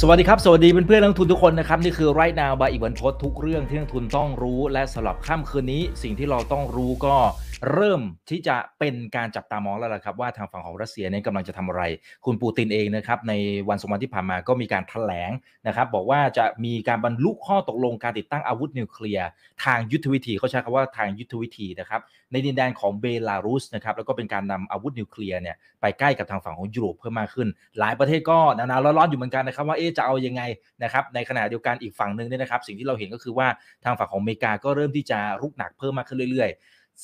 สวัสดีครับสวัสดีเพื่อนๆนักทุนทุกคนนะครับนี่คือ Right Now บายอีกวันพดทุกเรื่องที่นักทุนต้องรู้และสำหรับค่ำคืนนี้สิ่งที่เราต้องรู้ก็เริ่มที่จะเป็นการจับตามองแล้วล่ะครับว่าทางฝั่งของรัสเซียเนี่ยกำลังจะทำอะไรคุณปูตินเองนะครับในวันสองวันที่ผ่านมาก็มีการแถลงนะครับบอกว่าจะมีการบรรลุข้อตกลงการติดตั้งอาวุธนิวเคลียร์ทางยุทธวิธีเขาใช้คำว่าทางยุทธวิธีนะครับในดินแดนของเบลารุสนะครับแล้วก็เป็นการนำอาวุธนิวเคลียร์เนี่ยไปใกล้กับทางฝั่งของยุโรปเพิ่มมากขึ้นหลายประเทศก็หนาวๆร้อนๆอยู่เหมือนกันนะครับว่าจะเอายังไงนะครับในขณะเดียวกันอีกฝั่งนึงเนี่ยนะครับสิ่งที่เราเห็นก็คือว่าทางฝั่งของอเมริกาก็เริ่มที่จะรุกหนักเพิ่มมากขึ้นเรื่อย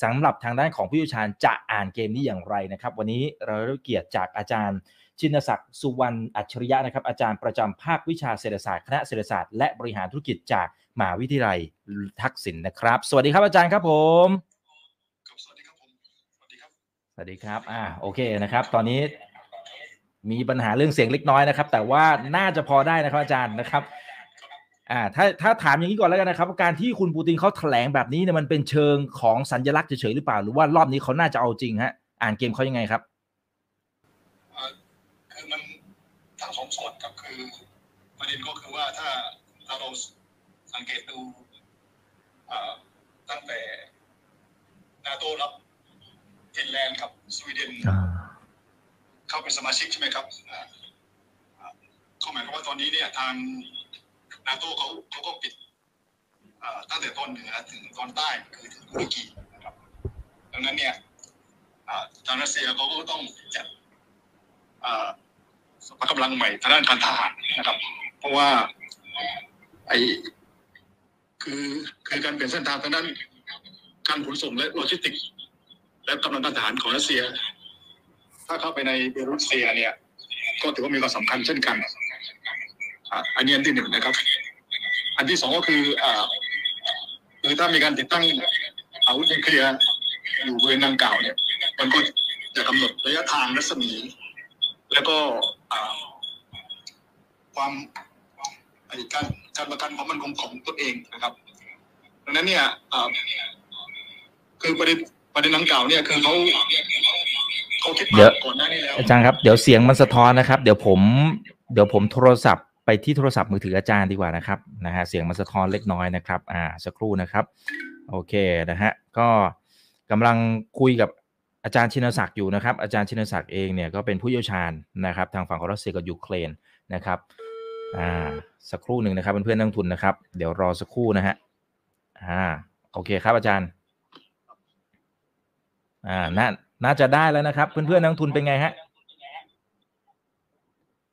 สำหรับทางด้านของผู้เชี่ยวชาญจะอ่านเกมนี้อย่างไรนะครับวันนี้เราได้เกียรติจากอาจารย์ชินศักดิ์สุวรรณอัจฉริยะนะครับอาจารย์ประจำภาควิชาเศรษฐศาสตร์คณะเศรษฐศาสตร์และบริหารธุรกิจจากมหาวิทยาลัยทักษิณนะครับสวัสดีครับอาจารย์ครับผมสวัสดีครับผมสวัสดีครับสวัสดีครับโอเคนะครับตอนนี้มีปัญหาเรื่องเสียงเล็กน้อยนะครับแต่ว่าน่าจะพอได้นะครับอาจารย์นะครับถ้าถามอย่างนี้ก่อนแล้วกันนะครับการที่คุณปูตินเขาแถลงแบบนี้เนี่ยมันเป็นเชิงของสัญลักษณ์เฉยๆหรือเปล่าหรือว่ารอบนี้เขาน่าจะเอาจริงฮะอ่านเกมเขายังไงครับคือมันทั้งสองส่วนกับคือประเด็นก็คือว่าถ้าเราสังเกตดูตั้งแต่ NATO รับฟินแลนด์กับสวีเดนเข้าเป็นสมาชิกใช่ไหมครับก็หมายความว่าตอนนี้เนี่ยทางNATO เขาก็ปิดตั้งแต่ต้นเหนือถึงตอนใต้คือถึงตุรกีนะครับดังนั้นเนี่ยทางรัสเซียเขาก็ต้องจัดสภากำลังใหม่ทางด้านการทหารนะครับเพราะว่าคือการเปลี่ยนเส้นทางทางด้านการขนส่งและโลจิสติกส์และกำลังการทหารของรัสเซียถ้าเข้าไปในเบลารุสเซียเนี่ยก็ถือว่ามีความสำคัญเช่นกันอันนี้อันที่หนึ่งนะครับอันที่สองก็คือถ้ามีการติดตั้งอาวุธนิวเคลียร์อยู่บริเวณดังกล่าวเนี่ยมันก็จะกำหนดระยะทางรัศมีแล้วก็ความการประกันความมั่นคงของตนเองนะครับดังนั้นเนี่ยคือประเด็นดังกล่าวเนี่ยคือเขาคิดมาก่อนหน้านี้แล้วอาจารย์ครับเดี๋ยวเสียงมันสะท้อนนะครับเดี๋ยวผมโทรศัพท์ไปที่โทรศัพท์มือถืออาจารย์ดีกว่านะครับนะฮะเสียงมันสะท้อนเล็กน้อยนะครับสักครู่นะครับโอเคนะฮะก็กำลังคุยกับอาจารย์ชินศักดิ์อยู่นะครับอาจารย์ชินศักดิ์เองเนี่ยก็เป็นผู้เชี่ยวชาญนะครับทางฝั่งของรัสเซียกับยูเครนนะครับสักครู่หนึ่งนะครับเพื่อนๆนักทุนนะครับเดี๋ยวรอสักครู่นะฮะโอเคครับอาจารย์น่าจะได้แล้วนะครับเพื่อนๆนักทุนเป็นไงฮะ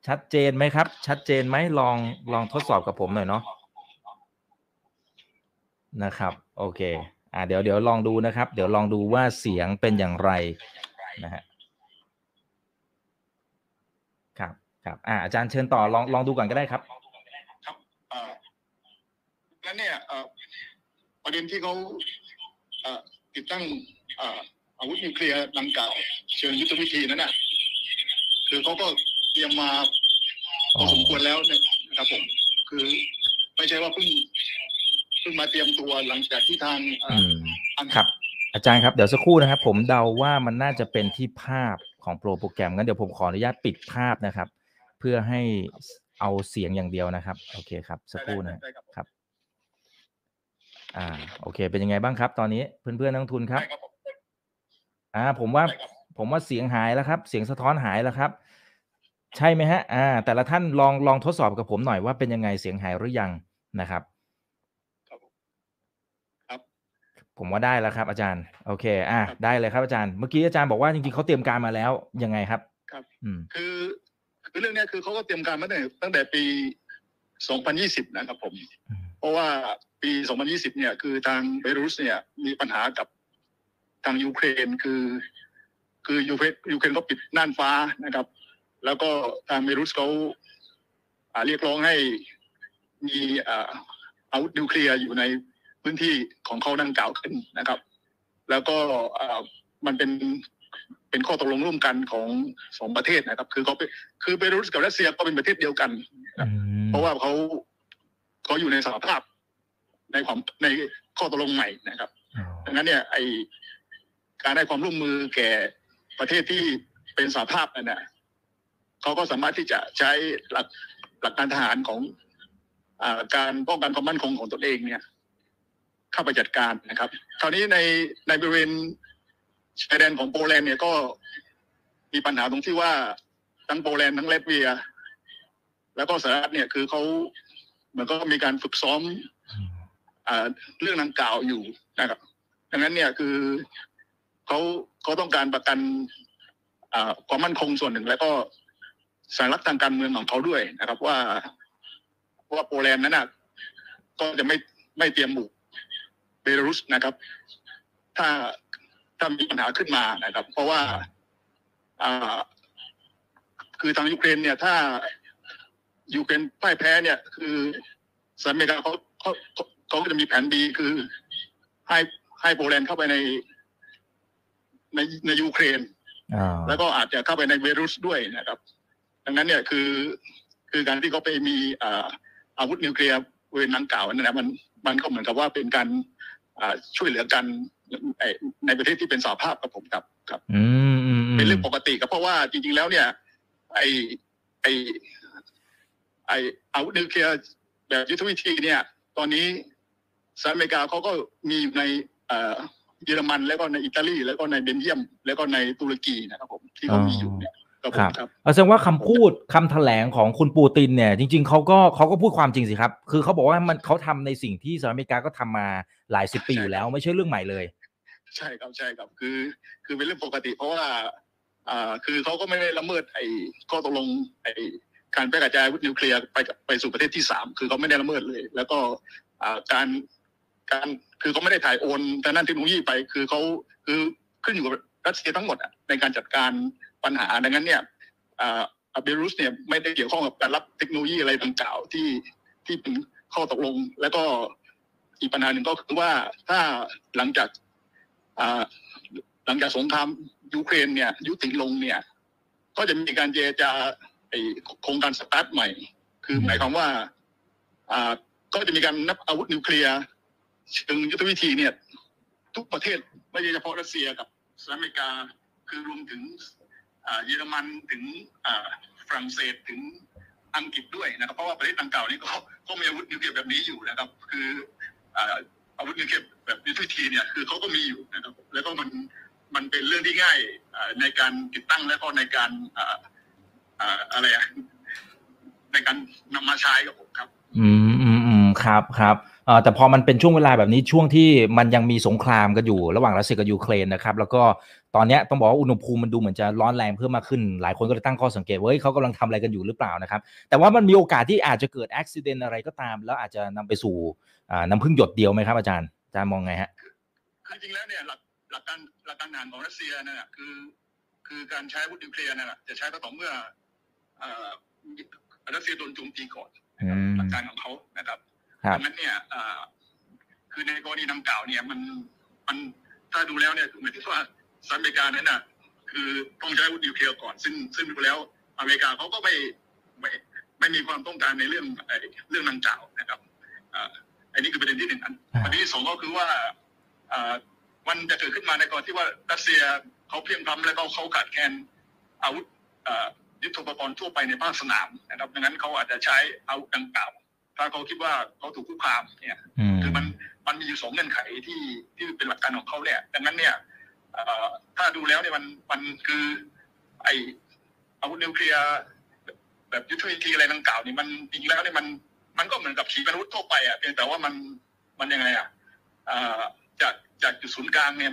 ชัดเจนไหมครับชัดเจนไหมลองทดสอบกับผมหน่อยเนาะนะครับโอเคเดี๋ยวลองดูนะครับเดี๋ยวลองดูว่าเสียงเป็นอย่างไรนะฮะครับอาจารย์เชิญต่อลองดูก่อนก็ได้ครับแล้วเนี่ยประเด็นที่เขาติดตั้งอาวุธนิวเคลียร์ดังกล่าวเชิงยุทธวิธีนั้นน่ะคือเขาก็เตรียมมาพอสมควรแล้วนะครับผมคือไม่ใช่ว่าเพิ่งมาเตรียมตัวหลังจากที่ทางครับอาจารย์ครับเดี๋ยวสักครู่นะครับผมเดาว่ามันน่าจะเป็นที่ภาพของโปรแกรมงั้นเดี๋ยวผมขออนุญาตปิดภาพนะครับเพื่อให้เอาเสียงอย่างเดียวนะครับโอเคครับสักครู่นะครับโอเคเป็นยังไงบ้างครับตอนนี้เพื่อนๆนักทุนครับผมว่าเสียงหายแล้วครับเสียงสะท้อนหายแล้วครับใช่ไหมฮะแต่ละท่านลองทดสอบกับผมหน่อยว่าเป็นยังไงเสียงหายหรือยังนะครับครับผมว่าได้แล้วครับอาจารย์โอเคได้เลยครับอาจารย์เมื่อกี้อาจารย์บอกว่าจริงๆเขาเตรียมการมาแล้วยังไงครับครับคือเรื่องนี้คือเขาก็เตรียมการมาตั้งแต่ปี2020นะครับผมเพราะว่าปี2020เนี่ยคือทางเบลารุสเนี่ยมีปัญหากับทางยูเครนคือยูเครนก็ปิดน่านฟ้านะครับแล้วก็ทางเบลารุสเขาเรียกร้องให้มีอาวุธนิวเคลียร์อยู่ในพื้นที่ของเขาดังกล่าวขึ้นนะครับแล้วก็มันเป็นข้อตกลงร่วมกันของสองประเทศนะครับคือเบลารุสกับรัสเซียก็เป็นประเทศเดียวกันเพราะว่าเขาอยู่ในสหภาพในข้อตกลงใหม่นะครับดังนั้นเนี่ยไอ การให้ความร่วมมือแก่ประเทศที่เป็นสหภาพนั่นน่ะเขาก็สามารถที่จะใช้หลักการทหารของการป้องกันความมั่นคงของตนเองเนี่ยเข้าไปจัดการนะครับคราวนี้ในบริเวณชายแดนของโปแลนด์เนี่ยก็มีปัญหาตรงที่ว่าทั้งโปแลนด์ทั้งเลตเวียแล้วก็สหรัฐเนี่ยคือเขาเหมือนก็มีการฝึกซ้อมเรื่องดังกล่าวอยู่นะครับดังนั้นเนี่ยคือเขาต้องการประกันความมั่นคงส่วนหนึ่งแล้วก็สัญลักษณ์ทางการเมืองของเขาด้วยนะครับว่าโปแลนด์นั้นนะก็จะไม่เตรียมบุกเบลารุสนะครับถ้ามีปัญหาขึ้นมานะครับเพราะว่าคือทางยูเครนเนี่ยถ้ายูเครนพ่ายแพ้เนี่ยคือสหรัฐอเมริกาเขาก็จะมีแผน B คือให้โปแลนด์เข้าไปในยูเครนแล้วก็อาจจะเข้าไปในเบลารุสด้วยนะครับดังนั้นเนี่ยคือการที่เขาไปมีอาวุธนิวเคลียร์บริเวณดังกล่าวนั่นแหละมันก็เหมือนกับว่าเป็นการช่วยเหลือกันในประเทศที่เป็นสหภาพกับผมครับเป็นเรื่องปกติครับเพราะว่าจริงๆแล้วเนี่ยไออาวุธนิวเคลียร์แบบยุทธวิธีเนี่ยตอนนี้สหรัฐอเมริกาเขาก็มีอยู่ในเยอรมันแล้วก็ในอิตาลีแล้วก็ในเบลเยียมแล้วก็ในตุรกีนะครับผมที่เขามีอยู่เนี่ยครับแสดงว่าคำพูดคำแถลงของคุณปูตินเนี่ยจริงๆเขาก็พูดความจริงสิครับคือเขาบอกว่ามันเขาทำในสิ่งที่สหรัฐอเมริกาก็ทำมาหลายสิบปีอยู่แล้วไม่ใช่เรื่องใหม่เลยใช่ครับใช่ครับคือเป็นเรื่องปกติเพราะว่าคือเขาก็ไม่ได้ละเมิดไอ้ข้อตกลงไอ้การแพร่กระจายอาวุธนิวเคลียร์ไปสู่ประเทศที่3คือเขาไม่ได้ละเมิดเลยแล้วก็การคือเขาไม่ได้ถ่ายโอนแต่นั่นเทคโนโลยีไปคือเขาคือขึ้นอยู่กับรัสเซียทั้งหมดในการจัดการปัญหาดังนั้นเนี่ยเบลารุสเนี่ยไม่ได้เกี่ยวข้องกับการรับเทคโนโลยีอะไรต่างๆที่เป็นข้อตกลงแล้วก็อีกปัญหาหนึ่งก็คือว่าถ้าหลังจากสงครามยูเครนเนี่ยยุติลงเนี่ยก็จะมีการเจรจาโครงการสตาร์ทใหม่คือหมายความว่าก็จะมีการนับอาวุธนิวเคลียร์เชิงยุทธวิธีเนี่ยทุกประเทศไม่เฉพาะรัสเซียกับสหรัฐอเมริกาคือรวมถึงเยอรมันถึงฝรั่งเศสถึงอังกฤษด้วยนะครับเพราะว่าประเทศต่างๆนี้ก็มีอาวุธนิวเคลียร์แบบนี้อยู่นะครับคืออาวุธนิวเคลียร์แบบยุทธวิธีเนี่ยคือเขาก็มีอยู่นะครับแล้วก็มันเป็นเรื่องที่ง่ายในการติดตั้งและก็ในการอะไรอะในการนำมาใช้กับผมครับครับแต่พอมันเป็นช่วงเวลาแบบนี้ช่วงที่มันยังมีสงครามกันอยู่ระหว่างรัสเซียกับยูเครนนะครับแล้วก็ตอนนี้ต้องบอกว่าอุณหภูมิมันดูเหมือนจะร้อนแรงเพิ่มมากขึ้นหลายคนก็เลยตั้งข้อสังเกตว่าเขากำลังทำอะไรกันอยู่หรือเปล่านะครับแต่ว่ามันมีโอกาสที่อาจจะเกิดอุบัติเหตุอะไรก็ตามแล้วอาจจะนำไปสู่น้ำพึ่งหยดเดียวไหมครับอาจารย์มองไงฮะคือจริงแล้วเนี่ยหลักการงานของรัสเซียเนี่ยคือการใช้อาวุธนิวเคลียร์เนี่ยจะใช้ต่อเมื่อรัสเซียโดนโจมตีก่อนหลักการของเขานะครับดังนั้นเนี่ยคือในกรณีดังกล่าวเนี่ยมันถ้าดูแล้วเนี่ยหมายถึงว่าสหรัฐอเมริกานั้นน่ะคือต้องใช้อาวุธนิวเคลียร์ก่อนซึ่งดูแล้วอเมริกาเขาก็ไม่มีความต้องการในเรื่องดังกล่าวนะครับอันนี้คือประเด็นที่หนึ่งประเด็นที่สองก็คือว่ามันจะเกิดขึ้นมาในกรณีที่ว่ารัสเซียเขาเพียงพร้ำแล้วก็เขาขาดแคลนอาวุธยุทโธปกรณ์ทั่วไปในภาคสนามนะครับดังนั้นเขาอาจจะใช้อาวุธดังกล่าวถ้าเขาคิดว่าเขาถูกคุกคามเนี่ยคือมันมีอยู่2เงื่อนไขที่เป็นหลักการของเขาเนี่ยดังนั้นเนี่ยถ้าดูแล้วเนี่ยมันคือไออาวุธนิวเคลียร์แบบยุทธวิธีอะไรดังกล่าวนี่มันจริงแล้วเนี่ยมันก็เหมือนกับขีปนาวุธทั่วไปอ่ะเพียงแต่ว่ามันยังไงอ่ะจากจุดศูนย์กลางเนี่ย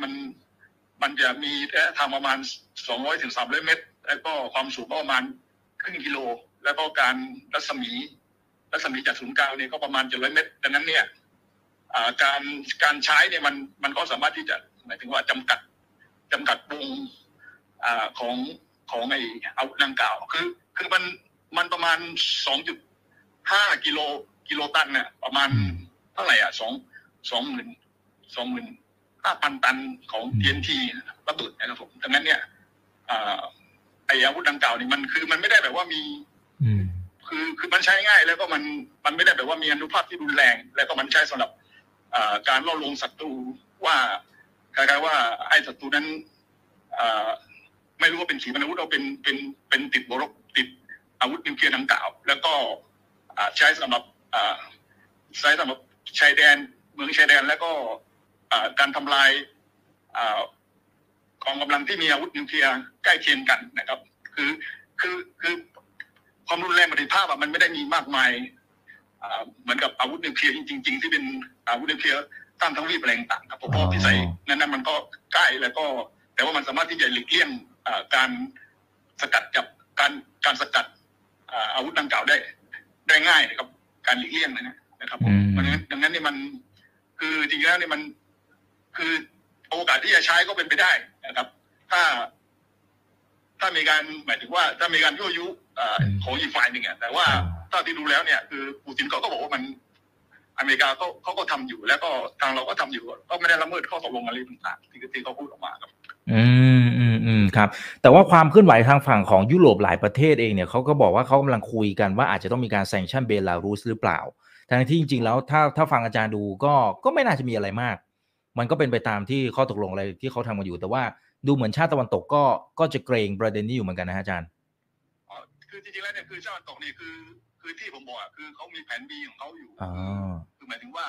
มันจะมีระยะทางประมาณ200 ถึง 300 เมตรแล้วก็ความสูงประมาณครึ่งกิโลแล้วก็การรัศมีจากศูนย์กลางเนี่ยก็ประมาณ700 เมตรดังนั้นเนี่ยการใช้เนี่ยมันก็สามารถที่จะหมายถึงว่าจำกัดวงของไอ้อาวุธดังกล่าวคือมันประมาณ 2.5 กิโลตันเนี่ยประมาณเท่าไหร่อ่ะ25,000 ตันของ TNT ระเบิดนะครับผมดังนั้นเนี่ยไอ้อาวุธดังกล่าวนี่มันคือมันไม่ได้แบบว่ามีคือมันใช้ง่ายแล้วก็มันไม่ได้แบบว่ามีอานุภาพที่รุนแรงแล้วก็มันใช้สำหรับการล่อลวงศัตรูว่า คล้ายๆว่าให้ศัตรูนั้นไม่รู้ว่าเป็นขีปนาวุธเอาเป็นติดโบรกติดอาวุธนิวเคลียร์ดังกล่าวแล้วก็ใช้สำหรับชายแดนเมืองชายแดนแล้วก็การทำลายกองกำลังที่มีอาวุธนิวเคลียร์ใกล้เคียงกันนะครับคือความรุนแรงปฏิภาพมันไม่ได้มีมากมายเหมือนกับอาวุธนิวเคลียร์จริงๆที่เป็นอาวุธนิวเคลียร์ตั้งทั้งวีปแรงต่างครับผมว่าที่ใส่นั้นมันก็ใกล้แล้วก็แต่ว่ามันสามารถที่จะหลีกเลี่ยงการสกัดกับการสกัดอาวุธดังกล่าวได้ง่ายนะครับการหลีกเลี่ยงนะครับผมดังนั้นนี่มันคือจริงๆแล้วนี่มันคือโอกาสที่จะใช้ก็เป็นไปได้นะครับถ้ามีการหมายถึงว่าถ้ามีการยั่วยุของอีกฝ่ายหนึ่งแต่ว่าถ้าที่ดูแล้วเนี่ยคือปูตินก็บอกว่ามันอเมริกาเขาก็ทำอยู่แล้วก็ทางเราก็ทำอยู่ก็ไม่ได้ละเมิดข้อตกลงอะไรต่างๆที่เขาพูดออกมาครับครับแต่ว่าความเคลื่อนไหวทางฝั่งของยุโรปหลายประเทศเองเนี่ยเขาก็บอกว่าเขากำลังคุยกันว่าอาจจะต้องมีการแซงชั่นเบลารุสหรือเปล่าทั้งที่จริงๆแล้วถ้าฟังอาจารย์ดูก็ไม่น่าจะมีอะไรมากมันก็เป็นไปตามที่ข้อตกลงอะไรที่เขาทำกันอยู่แต่ว่าดูเหมือนชาติตะวันตกก็จะเกรงประเด็นนี้อยู่เหมือนกันนะอาจารย์คือจริงๆแล้วเนี่ยคือชาติตะวันตกนี่คือที่ผมบอกคือเขามีแผน B ของเขาอยู่คือหมายถึงว่า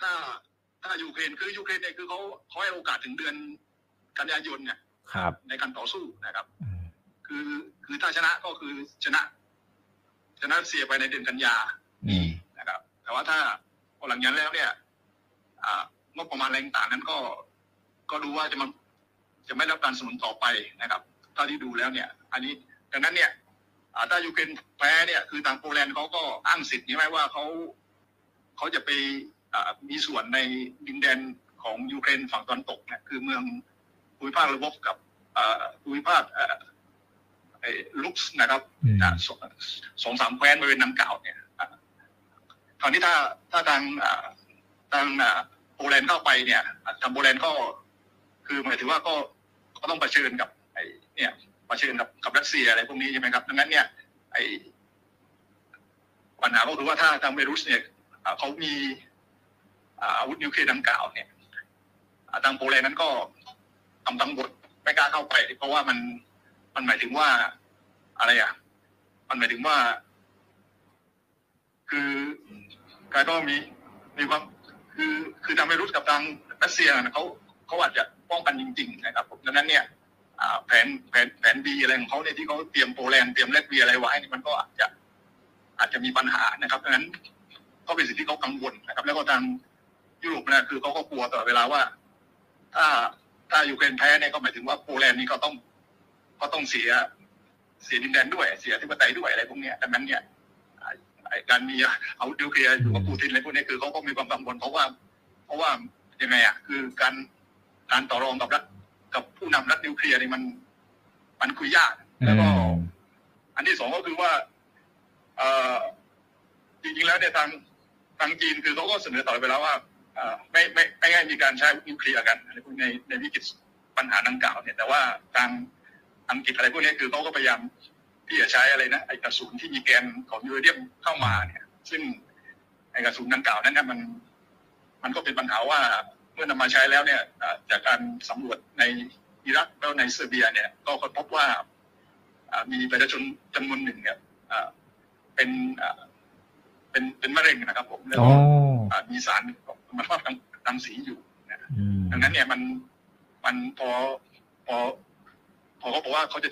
ถ้ายูเครนเนี่ยคือเขาให้โอกาสถึงเดือนกันยายนเนี่ยในการต่อสู้นะครับคือถ้าชนะก็คือชนะเสียไปในเดือนกันยานะครับแต่ว่าถ้าหลังจากนั้นแล้วเนี่ยงบประมาณแรงต่างนั้นก็ดูว่าจะไม่รับการสนับสนุนต่อไปนะครับถ้าที่ดูแล้วเนี่ยอันนี้ดังนั้นเนี่ยถ้ายูเครนแพ้เนี่ยคือทางโปแลนด์เขาก็อ้างสิทธิ์นี้ไหมว่าเขาจะไปมีส่วนในดินแดนของยูเครนฝั่งตะวันตกเนี่ยคือเมืองภูมิภาคลวฟกับภูมิภาคลุกส์นะครับ 2-3 แคว้นบริเวณดังกล่าวเนี่ยคราวนี้ถ้าทางโปแลนด์เข้าไปเนี่ยทางโปแลนด์ก็คือหมายถึงว่าก็ต้องเผชิญกับไอ้เนี่ยเผชิญกับรัสเซียอะไรพวกนี้ใช่ไหมครับดังนั้นเนี่ยไอ้ปัญหาก็คือว่าถ้าทางเบลารุสเนี่ยเขามีอาวุธนิวเคลียร์ดังกล่าวเนี่ยทางโปแลนด์นั้นก็กังวลไม่กล้าเข้าไปเพราะว่ามันหมายถึงว่าอะไรมันหมายถึงว่าคือการก็มีความคือทางเบลารุสกับทางรัสเซียเขาอาจจะป้องกันจริงๆนะครับดังนั้นเนี่ยแผน B อะไรของเขาเนี่ยที่เขาเตรียมโปแลนด์เตรียมเลตเวียอะไรไว้นี่มันก็อาจจะมีปัญหานะครับดังนั้นก็เป็นสิ่งที่เขากังวลนะครับแล้วก็ทางยุโรปเนี่ยคือเขาก็กลัวตลอดเวลาว่าถ้ายูเครนแพ้เนี่ยก็หมายถึงว่าโปแลนด์นี่ก็ต้องเสียดินแดนด้วยเสียอธิปไตยด้วยอะไรพวกนี้ดังนั้นเนี่ยการมีอาวุธนิวเคลียร์อยู่กับปูตินอะไรพวกนี้คือเขาก็มีความกังวลเพราะว่ายังไงคือการต่อรองกับรัฐกับผู้นำรัฐนิวเคลียร์นี่มันคุยยากแล้วก็อันที่สองก็คือว่าจริงๆแล้วเนี่ยทางจีนคือเขาก็เสนอต่อไปแล้วว่าไม่ง่ายมีการใช้นิวเคลียร์กันอะไรพวกในวิกฤตปัญหาดังกล่าวเนี่ยแต่ว่าทางอังกฤษอะไรพวกนี้คือเขาก็พยายามที่จะใช้อะไรนะไอกระสุนที่มีแกนของยูเรียมเข้ามาเนี่ยซึ่งไอกระสุนดังกล่าวนั้นเนี่ยมันก็เป็นปัญหาว่าเมื่อนำมาใช้แล้วเนี่ยจากการสำรวจในอิรักแล้วในเซอร์เบียเนี่ยก็ค้นพบว่ามีประชาชนจำนวนหนึ่งเนี่ยเป็นมะเร็งนะครับผมแล้วมีสารมันครอบรังสีอยู่นะดังนั้นเนี่ยมันพอเขาบอกว่าเขาจะ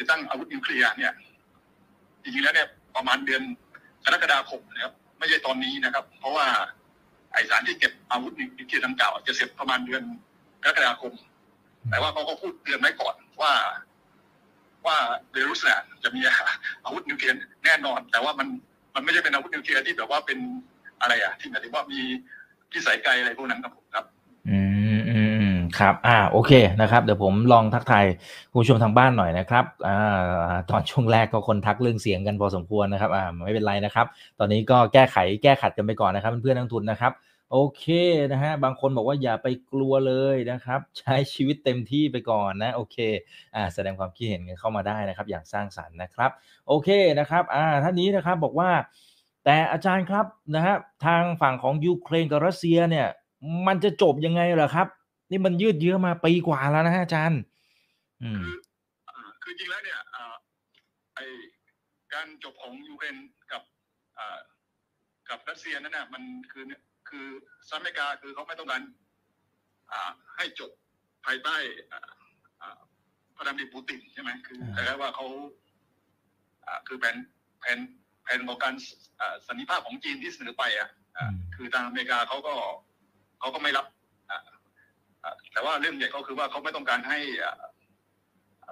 ติดตั้งอาวุธนิวเคลียร์เนี่ยจริงๆแล้วเนี่ยประมาณเดือนกรกฎาคมนะครับไม่ใช่ตอนนี้นะครับเพราะว่าไอสารที่เก็บอาวุธนิวเคลียร์ดังกล่าวจะเสร็จประมาณเดือนกรกฎาคมแต่ว่าเขาก็พูดเตือนไว้ก่อนว่าเบลารุสเนี่ยจะมีอาวุธนิวเคลียร์แน่นอนแต่ว่ามันไม่ใช่เป็นอาวุธนิวเคลียร์ที่แบบว่าเป็นอะไรที่หมายถึงว่ามีที่สายไกลอะไรพวกนั้นครับผมครับครับโอเคนะครับเดี๋ยวผมลองทักทายคุณผู้ชมทางบ้านหน่อยนะครับตอนช่วงแรกก็คนทักเรื่องเสียงกันพอสมควรนะครับไม่เป็นไรนะครับตอนนี้ก็แก้ขัดกันไปก่อนนะครับเพื่อนๆนักทุนนะครับโอเคนะฮะบางคนบอกว่าอย่าไปกลัวเลยนะครับใช้ชีวิตเต็มที่ไปก่อนนะโอเคแสดงความคิดเห็นกันเข้ามาได้นะครับอย่างสร้างสรรค์นะครับโอเคนะครับท่านนี้นะครับบอกว่าแต่อาจารย์ครับนะฮะทางฝั่งของยูเครนกับรัสเซียเนี่ยมันจะจบยังไงเหรอครับ นี่มันยืดเยื้อมาปีกว่าแล้วนะฮะอาจารย์คือจริงแล้วเนี่ยการจบของยูเครนกับรัสเซียนั่นน่ะมันคือสหรัฐอเมริกาคือเขาไม่ต้องการให้จบภายใต้ประธานาธิบดีปูตินใช่ไหมคือแปลว่าเขาคือแผนของการสันนิภาพของจีนที่เสนอไปคือทางอเมริกาเขาก็ไม่รับแต่ว่าเรื่องใหญ่ก็คือว่าเขาไม่ต้องการให้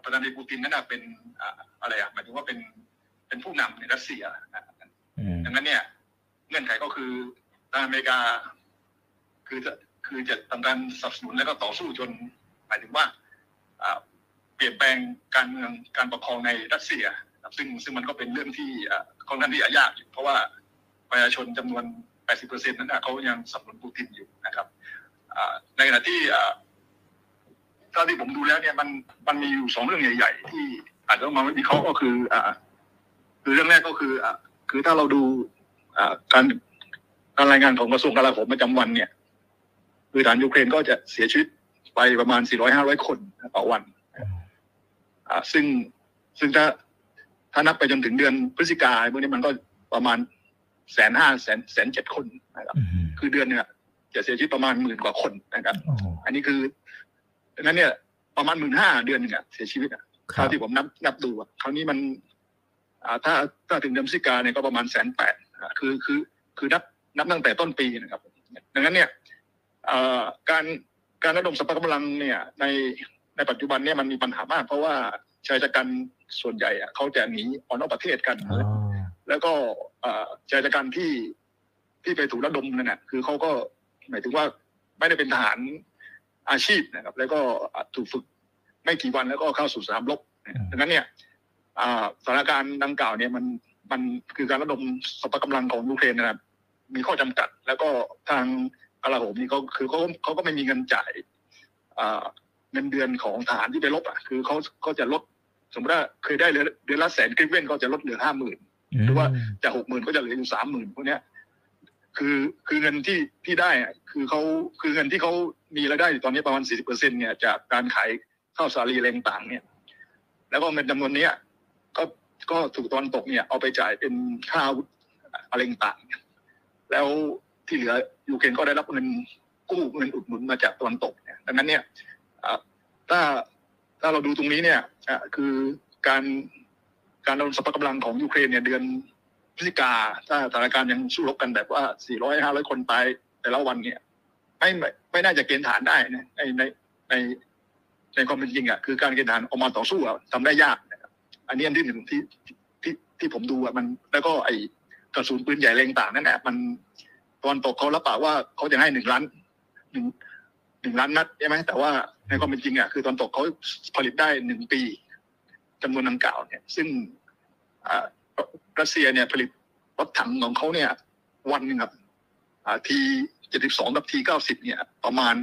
ประธานาธิบดีปูตินนั่นน่ะเป็นอะไรหมายถึงว่าเป็นผู้นำในรัสเซียดังนั้นเนี่ยเงื่อนไขก็คือทางอเมริกาคือจะทำการสนับสนุนและก็ต่อสู้จนหมายถึงว่าเปลี่ยนแปลงการเมืองการปกครองในรัสเซียซึ่งมันก็เป็นเรื่องที่ค่อนข้างที่ยากอยู่เพราะว่าประชาชนจำนวน 80% นั้นเขายังสนับสนุนปูตินอยู่นะครับในขณะที่ตอนที่ผมดูแล้วเนี่ยมันมีอยู่2เรื่องใหญ่ๆที่อาจจะต้องมาวิเคราะห์ก็คือเรื่องแรกก็คือถ้าเราดูการรายงานของกระทรวงกลาโหมประจำวันเนี่ยคือทหารยูเครนก็จะเสียชีวิตไปประมาณ 400-500 คนต่อวันซึ่งถ้านับไปจนถึงเดือนพฤศจิกายนพวกนี้มันก็ประมาณ 150,000-170,000 คนนะครับคือเดือนเนี่ยจะเสียชีวิตประมาณ 10,000 กว่าคนนะครับอันนี้คือนั้นเนี่ยประมาณ 15,000 เดือนนึงเสียชีวิตคราวที่ผมนับดูคราวนี้มันถ้าถึงเดือนพฤศจิกายนเนี่ยก็ประมาณ 180,000 คือนับตั้งแต่ต้นปีนะครับดังนั้นเนี่ยการระดมสรรพกำลังเนี่ยในปัจจุบันเนี่ยมันมีปัญหามากเพราะว่าชายชะกันส่วนใหญ่เขาจะหนีออกนอกประเทศกันแล้วก็ชายชะกันที่ไปถูกระดมนั่นแหละคือเขาก็หมายถึงว่าไม่ได้เป็นทหารอาชีพนะครับแล้วก็ถูกฝึกไม่กี่วันแล้วก็เข้าสู่สนามรบดังนั้นเนี่ยสถานการณ์ดังกล่าวเนี่ยมันคือการระดมสรรพกำลังของยูเครนนะครับมีข้อจำกัดแล้วก็ทางกลาโหมนี่ก็คือเขาก็ไม่มีเงินจ่ายเงินเดือนของทหารที่ไปรบคือเขาจะลดสมมติว่าเคยได้เดือนละ100,000กริฟเว่นก็จะลดเหลือ 50,000 หรือว่าจะ 60,000 ก็จะเหลืออยู่ 30,000 พวกเนี้ยคือเงินที่ได้คือเขาคือเงินที่เขามีรายได้ตอนนี้ประมาณ 40% เนี่ยจากการขายข้าวสาลีแรงต่างเนี่ยแล้วก็เงินจำนวนนี้ก็ถูกตอนตกเนี่ยเอาไปจ่ายเป็นค่าอาวุธอะไรต่างแล้วที่เหลือยูเครนก็ได้รับเงินกู้เงินอุดหนุนมาจากตอนตกเนี่ยดังนั้นเนี่ยถ้าเราดูตรงนี้เนี่ยคือการระดมสรรพกำลังของยูเครนเนี่ยเดือนพฤศจิกาถ้าสถานการณ์ยังสู้รบกันแบบว่า 400-500 คนตายแต่ละวันเนี่ยไม่น่าจะเกณฑ์ทหารได้นะในความเป็นจริงคือการเกณฑ์ทหารออกมาต่อสู้ทำได้ยากนะครับอันนี้อันที่หนึ่งที่ผมดูมันแล้วก็ไอกระสุนปืนใหญ่แรงต่างนั่นแหละมันตอนตกเขารับปากว่าเขาจะให้1 ล้านนัดใช่ไหมแต่ว่าในความเป็นจริงคือตอนตกเขาผลิตได้1ปีจำนวนดังกล่าวเนี่ยซึ่งรัสเซียเนี่ยผลิตรถถังของเขาเนี่ยวันนึงครับT-72กับT-90เนี่ยประมาณ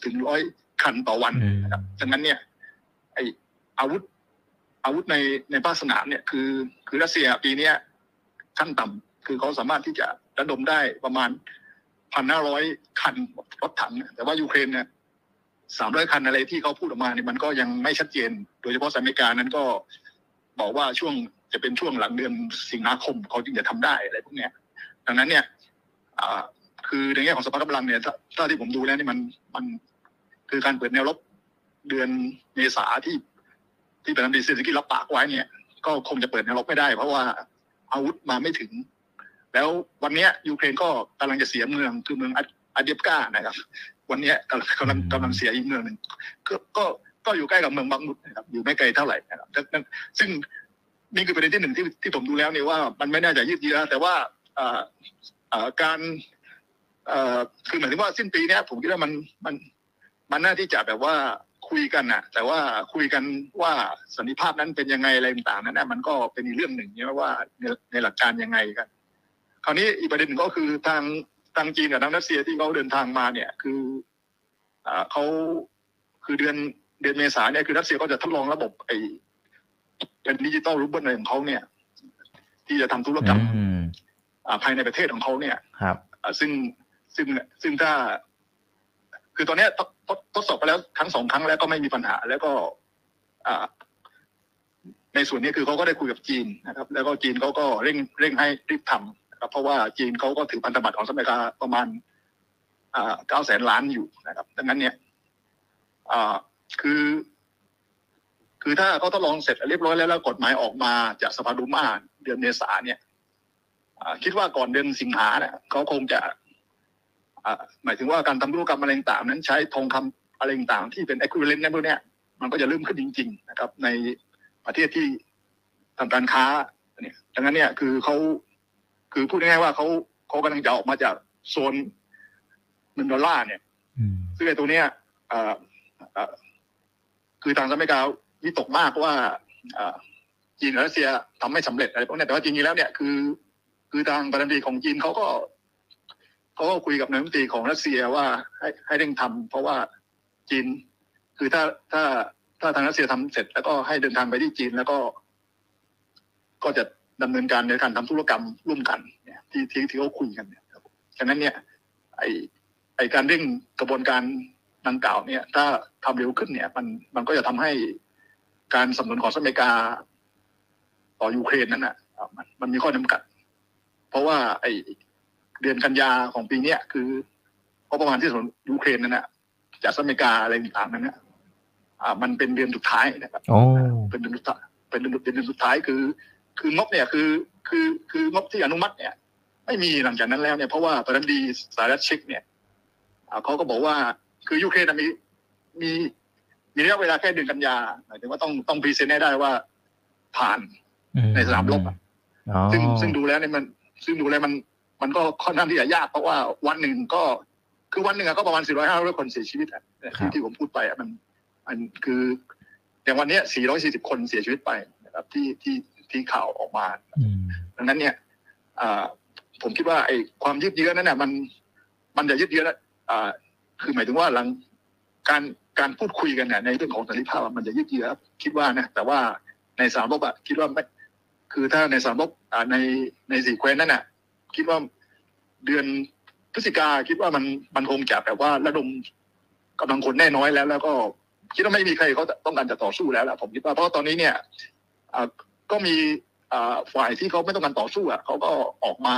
60-100 คันต่อวันนะครับดังนั้นเนี่ยไออาวุธในภาคสนามเนี่ยคือรัสเซียปีนี้ขั้นต่ำคือเขาสามารถที่จะระดมได้ประมาณ 1,500 คันรถถังแต่ว่ายูเครนเนี่ย300 คันอะไรที่เขาพูดออกมาเนี่ยมันก็ยังไม่ชัดเจนโดยเฉพาะสหรัฐอเมริกานั้นก็บอกว่าช่วงจะเป็นช่วงหลังเดือนสิงหาคมเขาจึงจะทำได้อะไรพวกเนี้ยดังนั้นเนี่ยคือในแง่ของสภาพกำลังเนี่ยถ้าที่ผมดูแล้วนี่มันคือการเปิดแนวรบเดือนเมษาที่ประธานาธิบดีเซเลนสกีรับปากไว้เนี่ยก็คงจะเปิดแนวรบไม่ได้เพราะว่าอาวุธมาไม่ถึงแล้ววันนี้ยูเครนก็กำลังจะเสียเมืองคือเมืองอาเดียบกานะครับวันนี้กำลังเสียอีกเมืองหนึ่งก็อยู่ใกล้กับเมืองบังมุดนะครับอยู่ไม่ไกลเท่าไหร่นะครับซึ่งนี่คือประเด็นที่หนึ่งที่ผมดูแล้วเนี่ยว่ามันไม่น่าจะยืดเยื้อแต่ว่าการคือหมายถึงว่าสิ้นปีนี้ผมคิดว่ามันน่าที่จะแบบว่าคุยกันแต่ว่าคุยกันว่าสันติภาพนั้นเป็นยังไงอะไรต่างๆนั้นมันก็เป็นอีกเรื่องหนึ่งนะว่าในหลักการยังไงกันคราวนี้อีกประเด็นหนึ่งก็คือทางจีนกับทางรัสเซียที่เขาเดินทางมาเนี่ยคือเขาคือเดือนเมษาเนี่ยคือรัสเซียก็จะทดลองระบบไอ้เป็นดิจิตอลรูเบิลอะไรของเขาเนี่ยที่จะทำธุรกรรมภายในประเทศของเขาเนี่ยซึ่งถ้า คือตอนนี้ทดสอบไปแล้วทั้งสองครั้งแล้วก็ไม่มีปัญหาแล้วก็ในส่วนนี้คือเขาก็ได้คุยกับจีนนะครับแล้วก็จีนเขาก็เร่งให้รีบทำนะครับเพราะว่าจีนเขาก็ถือพันธบัตรของสหรัฐอเมริกาประมาณ900,000 ล้านอยู่นะครับดังนั้นเนี่ยคือถ้าเขาทดลองเสร็จเรียบร้อยแล้วกฎหมายออกมาจากสภาดูมาเดือนเมษาเนี่ยคิดว่าก่อนเดือนสิงหาเนี่ยเขาคงจะหมายถึงว่าการทำธุรกรรมอะไรต่างนั้นใช้ทองคำอะไรต่างที่เป็น equivalent นั้นพวกนี้มันก็จะเริ่มขึ้นจริงๆนะครับในประเทศที่ทำการค้าเนี่ยดังนั้นเนี่ยคือเขาคือพูดง่ายๆว่าเขากำลังจะออกมาจากโซน$1เนี่ยซึ่งไอ้ตัวเนี้ยคือทางสหรัฐอเมริกาวิตกมากว่าจีนและรัสเซียทำไม่สำเร็จอะไรพวกนี้แต่ว่าจริงๆแล้วเนี่ยคือทางประธานาธิบดีของจีนเขาก็คุยกับนายกรัฐมนตรีของรัสเซียว่าให้เร่งทำเพราะว่าจีนคือถ้าทางรัสเซียทำเสร็จแล้วก็ให้เดินทางไปที่จีนแล้วก็จะดำเนินการในการทำธุรกรรมร่วมกันเนี่ยที่เขาคุยกันเนี่ยฉะนั้นเนี่ยไอการเร่งกระบวนการดังกล่าวเนี่ยถ้าทำเร็วขึ้นเนี่ยมันก็จะทำให้การสนับสนุนของสหรัฐอเมริกาต่อยูเครนนั่นน่ะมันมีข้อจำกัดเพราะว่าไอเดือนกันยาของปีนี้คือก็ประมาณที่สนยูเครนนั่นน่ะจากสหรัฐอเมริกาอะไรต่างๆนั่นน่ะมันเป็นเดือนสุดท้ายนะครับเป็นเดือนสุดท้ายคืองบเนี่ยคืองบที่อนุมัติเนี่ยไม่มีหลังจากนั้นแล้วเนี่ยเพราะว่าประธานาธิบดีสหรัฐเช็กเนี่ยเขาก็บอกว่าคือยูเครนมีระยะเวลาแค่เดือนกันยาหมายถึงว่าต้องพรีเซนต์ได้ว่าผ่านในสนามรบซึ่งดูแล้วเนี่ยมันซึ่งดูแล้วมันก็ค่อนข้างที่จะยากเพราะว่าวันหนึ่งก็คือวันหนึ่งก็ประมาณ400-500คนเสียชีวิตที่ผมพูดไปมันคืออย่างวันนี้440คนเสียชีวิตไปนะครับที่ข่าวออกมาดังนั้นเนี่ยผมคิดว่าไอ้ความยืดเยื้อนั้นน่ะมันจะยืดเยื้อแล้วคือหมายถึงว่าหลังการพูดคุยกันเนี่ยในเรื่องของสันติภาพมันจะยืดเยื้อคิดว่านะแต่ว่าในสามรบคิดว่าไม่คือถ้าในสามรบในสี่แคว้นนั่นน่ะคิดว่าเดือนพฤศจิกาคิดว่ามันคงจะแบบว่าระดมกำลังคนแน่น้อยแล้วก็คิดว่าไม่มีใครเขาต้องการจะต่อสู้แล้วล่ะผมคิดว่าเพราะตอนนี้เนี่ยก็มีฝ่ายที่เขาไม่ต้องการต่อสู้อ่ะเขาก็ออกมา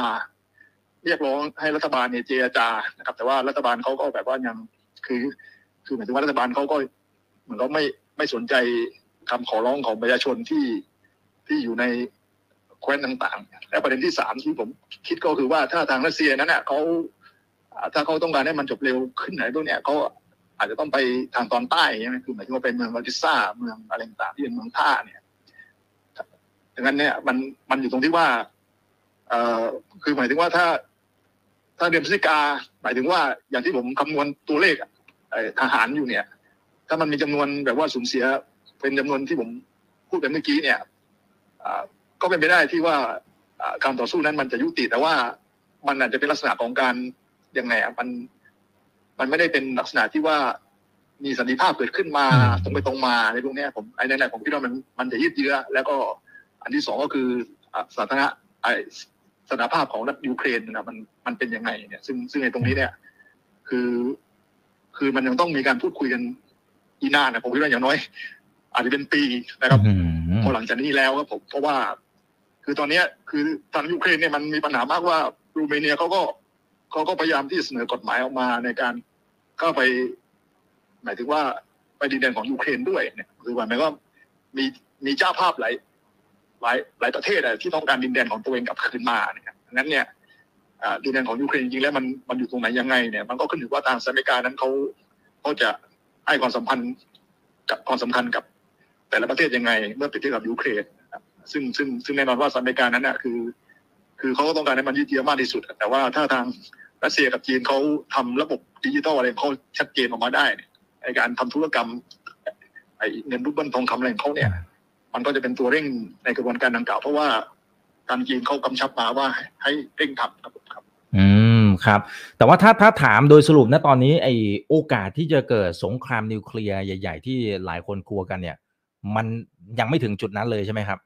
เรียกร้องให้รัฐบาลเนี่ยเจรจานะครับแต่ว่ารัฐบาลเขาก็แบบว่ายังคือหมายถึงว่ารัฐบาลเขาก็เหมือนก็ไม่สนใจคำขอร้องของประชาชนที่อยู่ในแคว้นต่างๆและประเด็นที่3ที่ผมคิดก็คือว่าถ้าทางรัสเซียนั้นน่ะเขาถ้าเขาต้องการให้มันจบเร็วขึ้นไหนด้วยเนี่ยเขาอาจจะต้องไปทางตอนใต้ใช่ไหมคือหมายถึงว่าไปเมืองวาติซ่าเมืองอะไรต่างๆที่เป็นเมืองท่าเนี่ยดังนั้นเนี่ยมันอยู่ตรงที่ว่าคือหมายถึงว่าถ้าเดือนพฤศจิกาหมายถึงว่าอย่างที่ผมคำนวณตัวเลขทหารอยู่เนี่ยถ้ามันมีจำนวนแบบว่าสูญเสียเป็นจำนวนที่ผมพูดไปเมื่อกี้เนี่ยก็เป็นไปได้ที่ว่าการต่อสู้นั้นมันจะยุติแต่ว่ามันอาจจะเป็นลักษณะของการยังไงมันไม่ได้เป็นลักษณะที่ว่ามีสันติภาพเกิดขึ้นมาตรงไปตรงมาในพวกนี้ผมไอ้นั่นแหละผมคิดว่ามันจะยืดเยื้อแล้วก็อันที่2ก็คือสถานะสถานภาพของยูเครนนะมันเป็นยังไงเนี่ยซึ่งในตรงนี้เนี่ยคือมันยังต้องมีการพูดคุยกันอีกนานนะผมคิดว่าอย่างน้อยอาจจะเป็นปีนะครับพอหลังจากนี้แล้วครับผมเพราะว่าคือตอนนี้คือทางยูเครนเนี่ยมันมีปัญหามากว่ารูเมเนียเขาก็พยายามที่เสนอกฎหมายออกมาในการเข้าไปหมายถึงว่าไปดินแดนของยูเครนด้วยเนี่ยคือว่าหมายว่ามีเจ้าภาพหลายประเทศที่ต้องการดินแดนของตัวเองกลับคืนมาเนี่ยนั้นเนี่ยดินแดนของยูเครนจริงๆแล้วมันอยู่ตรงไหนยังไงเนี่ยมันก็ขึ้นอยู่ว่าทางสหรัฐอเมริกานั้นเขาจะให้ความสำคัญกับแต่ละประเทศยังไงเมื่อเปรียบเทียบกับยูเครนซึ่งแน่นอนว่าสหรัฐอเมริกานั้นน่ะคือเขาก็ต้องการให้มันยืดเยื้อมากที่สุดแต่ว่าถ้าทางรัสเซียกับจีนเขาทำระบบดิจิทัลอะไรเขาชัดเจนออกมาได้ในการทำธุรกรรมไอ้เงินรูเบิลทองคำอะไรของเขาเนี่ยมันก็จะเป็นตัวเร่งในกระบวนการดังกล่าวเพราะว่าทางจีนเขากำชับมาว่าให้เร่งทำครับครับแต่ว่าถ้าถามโดยสรุปนะตอนนี้ไอ้โอกาสที่จะเกิดสงครามนิวเคลียร์ใหญ่ๆที่หลายคนกลัวกันเนี่ยมันยังไม่ถึงจุดนั้นเลยใช่ไหมครับ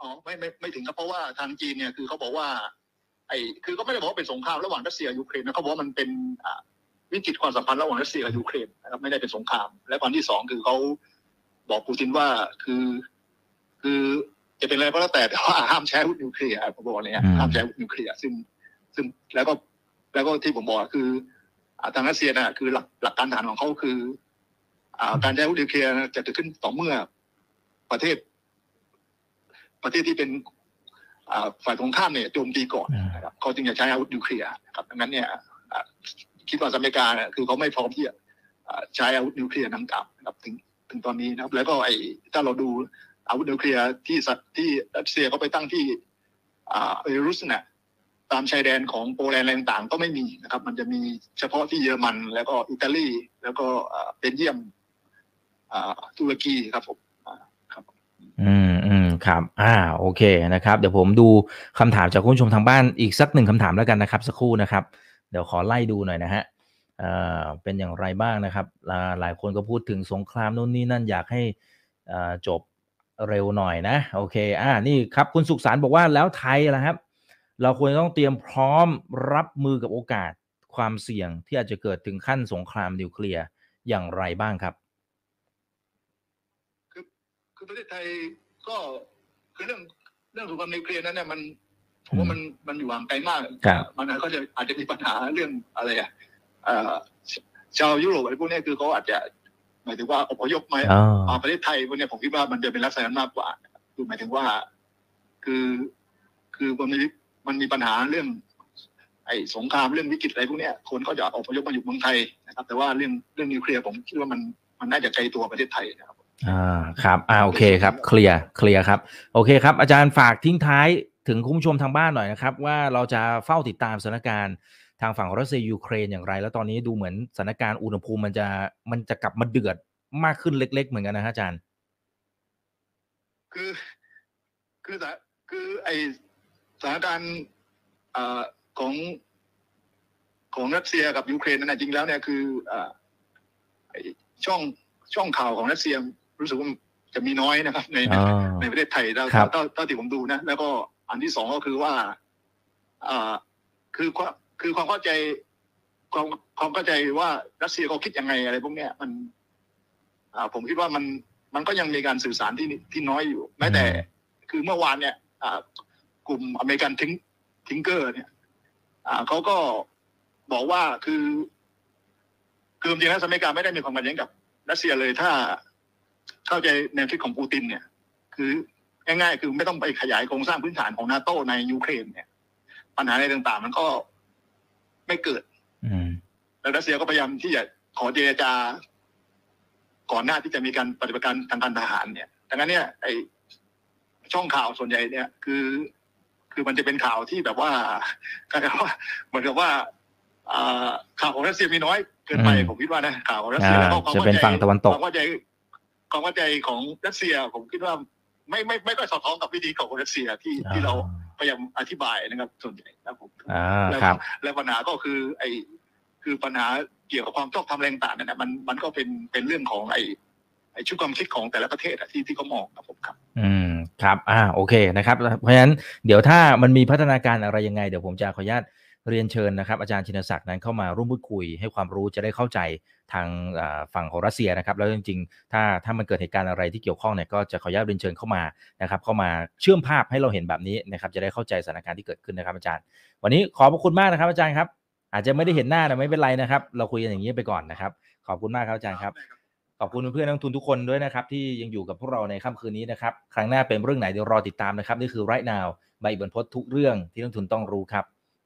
อ๋อไม่ถึงครับเพราะว่าทางจีนเนี่ยคือเขาบอกว่าไอ้คือก็ไม่ได้บอกว่าเป็นสงครามระหว่างรัสเซียยูเครนนะเขาบอกว่ามันเป็น วิกฤตความสัมพันธ์ระหว่างรัสเซียกับยูเครนนะครับไม่ได้เป็นสงครามและความที่สองคือเขาบอกปูตินว่าคือจะเป็นอะไรก็แล้วแต่ว่าห้ามใช้อาวุธนิวเคลียร์ผมบอกเลยห้ามใช้อาวุธนิวเคลียร์ซึ่งแล้วก็ที่ผมบอกคือทางรัสเซียนะคือหลักการฐานของเขาคือการใช้อาวุธนิวเคลียร์จะเกิดขึ้นต่อเมื่อประเทศที่เป็นฝ่ายตรงข้ามเนี่ยโจมตีก่อนนะครับเขาจึงจะใช้อาวุธนิวเคลียร์ครับดังนั้นเนี่ยคิดว่าอเมริกาเนี่ยคือเขาไม่พร้อมที่จะใช้อาวุธนิวเคลียร์ดังกล่าวนะครับถึงตอนนี้นะครับแล้วก็ถ้าเราดูอาวุธนิวเคลียร์ที่รัสเซียเขาไปตั้งที่เบรุสเนี่ยตามชายแดนของโปแลนด์ต่างๆก็ไม่มีนะครับมันจะมีเฉพาะที่เยอรมันแล้วก็อิตาลีแล้วก็เบลเยียมตุรกีครับผมครับโอเคนะครับเดี๋ยวผมดูคำถามจากคุณผู้ชมทางบ้านอีกสักหนึ่งคำถามแล้วกันนะครับสักครู่นะครับเดี๋ยวขอไล่ดูหน่อยนะฮะเป็นอย่างไรบ้างนะครับหลายคนก็พูดถึงสงครามนู่นนี่นั่นอยากให้จบเร็วหน่อยนะโอเคนี่ครับคุณสุขสารบอกว่าแล้วไทยล่ะครับเราควรต้องเตรียมพร้อมรับมือกับโอกาสความเสี่ยงที่อาจจะเกิดถึงขั้นสงครามนิวเคลียร์อย่างไรบ้างครับคือประเทศไทยก็คือเรื่องสงครามนิวเคลียร์นั้นเนี่ยมันผมว่ามันอยู่ห่างไกลมากมันก็จะอาจจะมีปัญหาเรื่องอะไรชาวยุโรปอะไรพวกนี้คือเขาอาจจะหมายถึงว่าอพยพมาประเทศไทยพวกนี้ผมคิดว่ามันจะเป็นลักษณะมากกว่าคือหมายถึงว่าคือมันมีปัญหาเรื่องสงครามเรื่องวิกฤตอะไรพวกนี้คนก็จะอพยพมาอยู่เมืองไทยนะครับแต่ว่าเรื่องนิวเคลียร์ผมคิดว่ามันน่าจะไกลตัวประเทศไทยนะครับครับโอเคครับเคลียร์ครับโอเคครับอาจารย์ฝากทิ้งท้ายถึงคุณผู้ชมทางบ้านหน่อยนะครับว่าเราจะเฝ้าติดตามสถานการณ์ทางฝั่งรัสเซียยูเครนอย่างไรแล้วตอนนี้ดูเหมือนสถานการณ์อุณหภูมิมันจะกลับมาเดือดมากขึ้นเล็กๆเหมือนกันนะฮะอาจารย์คือสถานการณ์ของรัสเซียกับยูเครนนั้นจริงแล้วเนี่ยคือช่องข่าวของรัสเซียรู้สึกว่าจะมีน้อยนะครับในประเทศไทยแล้วเท่าที่ผมดูนะแล้วก็อันที่สองก็คือว่าคือความเข้าใจว่ารัสเซียเขาคิดยังไงอะไรพวกเนี้ยมันผมคิดว่ามันก็ยังมีการสื่อสารที่น้อยอยู่แม้แต่คือเมื่อวานเนี่ยกลุ่มอเมริกันทิงเกอร์เนี่ยเขาก็บอกว่าคือจริงแล้วอเมริกาไม่ได้มีความขัดแย้งกับรัสเซียเลยถ้าเข้าใจแนวคิดของปูตินเนี่ยคือง่ายๆคือไม่ต้องไปขยายโครงสร้างพื้นฐานของ NATO ในยูเครนเนี่ยปัญหาอะไรต่างๆมันก็ไม่เกิดแล้วรัสเซียก็พยายามที่จะขอเจรจาก่อนหน้าที่จะมีการปฏิบัติการทางการทหารเนี่ยดังนั้นเนี่ยช่องข่าวส่วนใหญ่เนี่ยคือมันจะเป็นข่าวที่แบบว่าเหมือนกับว่าข่าวของรัสเซียมีน้อยเกินไปผมคิดว่านะข่าวของรัสเซียแล้วก็ความเข้าใจของรัสเซียผมคิดว่าไม่ก็สอดคล้องกับวิธีของรัสเซียที่เราพยายามอธิบายนะครับส่วนใหญ่นะผมแล้วปัญหาก็คือคือปัญหาเกี่ยวกับความชอบธรรมแรงต่างนั่นแหละมันก็เป็นเรื่องของชุดความคิดของแต่ละประเทศที่เขามองนะผมครับครับโอเคนะครับเพราะฉะนั้นเดี๋ยวถ้ามันมีพัฒนาการอะไรยังไงเดี๋ยวผมจะขออนุญาตเรียนเชิญนะครับอาจารย์ชินศักดิ์นั้นเข้ามาร่วมพูดคุยให้ความรู้จะได้เข้าใจทางฝั่งของรัสเซียนะครับแล้วจริงๆถ้ามันเกิดเหตุการณ์อะไรที่เกี่ยวข้องเนี่ยก็จะขออนุญาตเรียนเชิญเข้ามานะครับเข้ามาเชื่อมภาพให้เราเห็นแบบนี้นะครับจะได้เข้าใจสถานการณ์ที่เกิดขึ้นนะครับอาจารย์วันนี้ขอบพระคุณมากนะครับอาจารย์ครับอาจจะไม่ได้เห็นหน้าแต่ไม่เป็นไรนะครับเราคุยกันอย่างนี้ไปก่อนนะครับขอบคุณมากครับอาจารย์ครับขอบคุณเพื่อนนักทุนทุกคนด้วยนะครับที่ยังอยู่กับพวกเราในค่ำคืนนี้นะครับครั้งหน้าเป็นเรื่องไหนเดี๋ยวรอติดตามนะครับนี่คือ Right Now ใบเบิร์นพจน์ทุกเรื่องที่นักทุนต้องรู้ครับ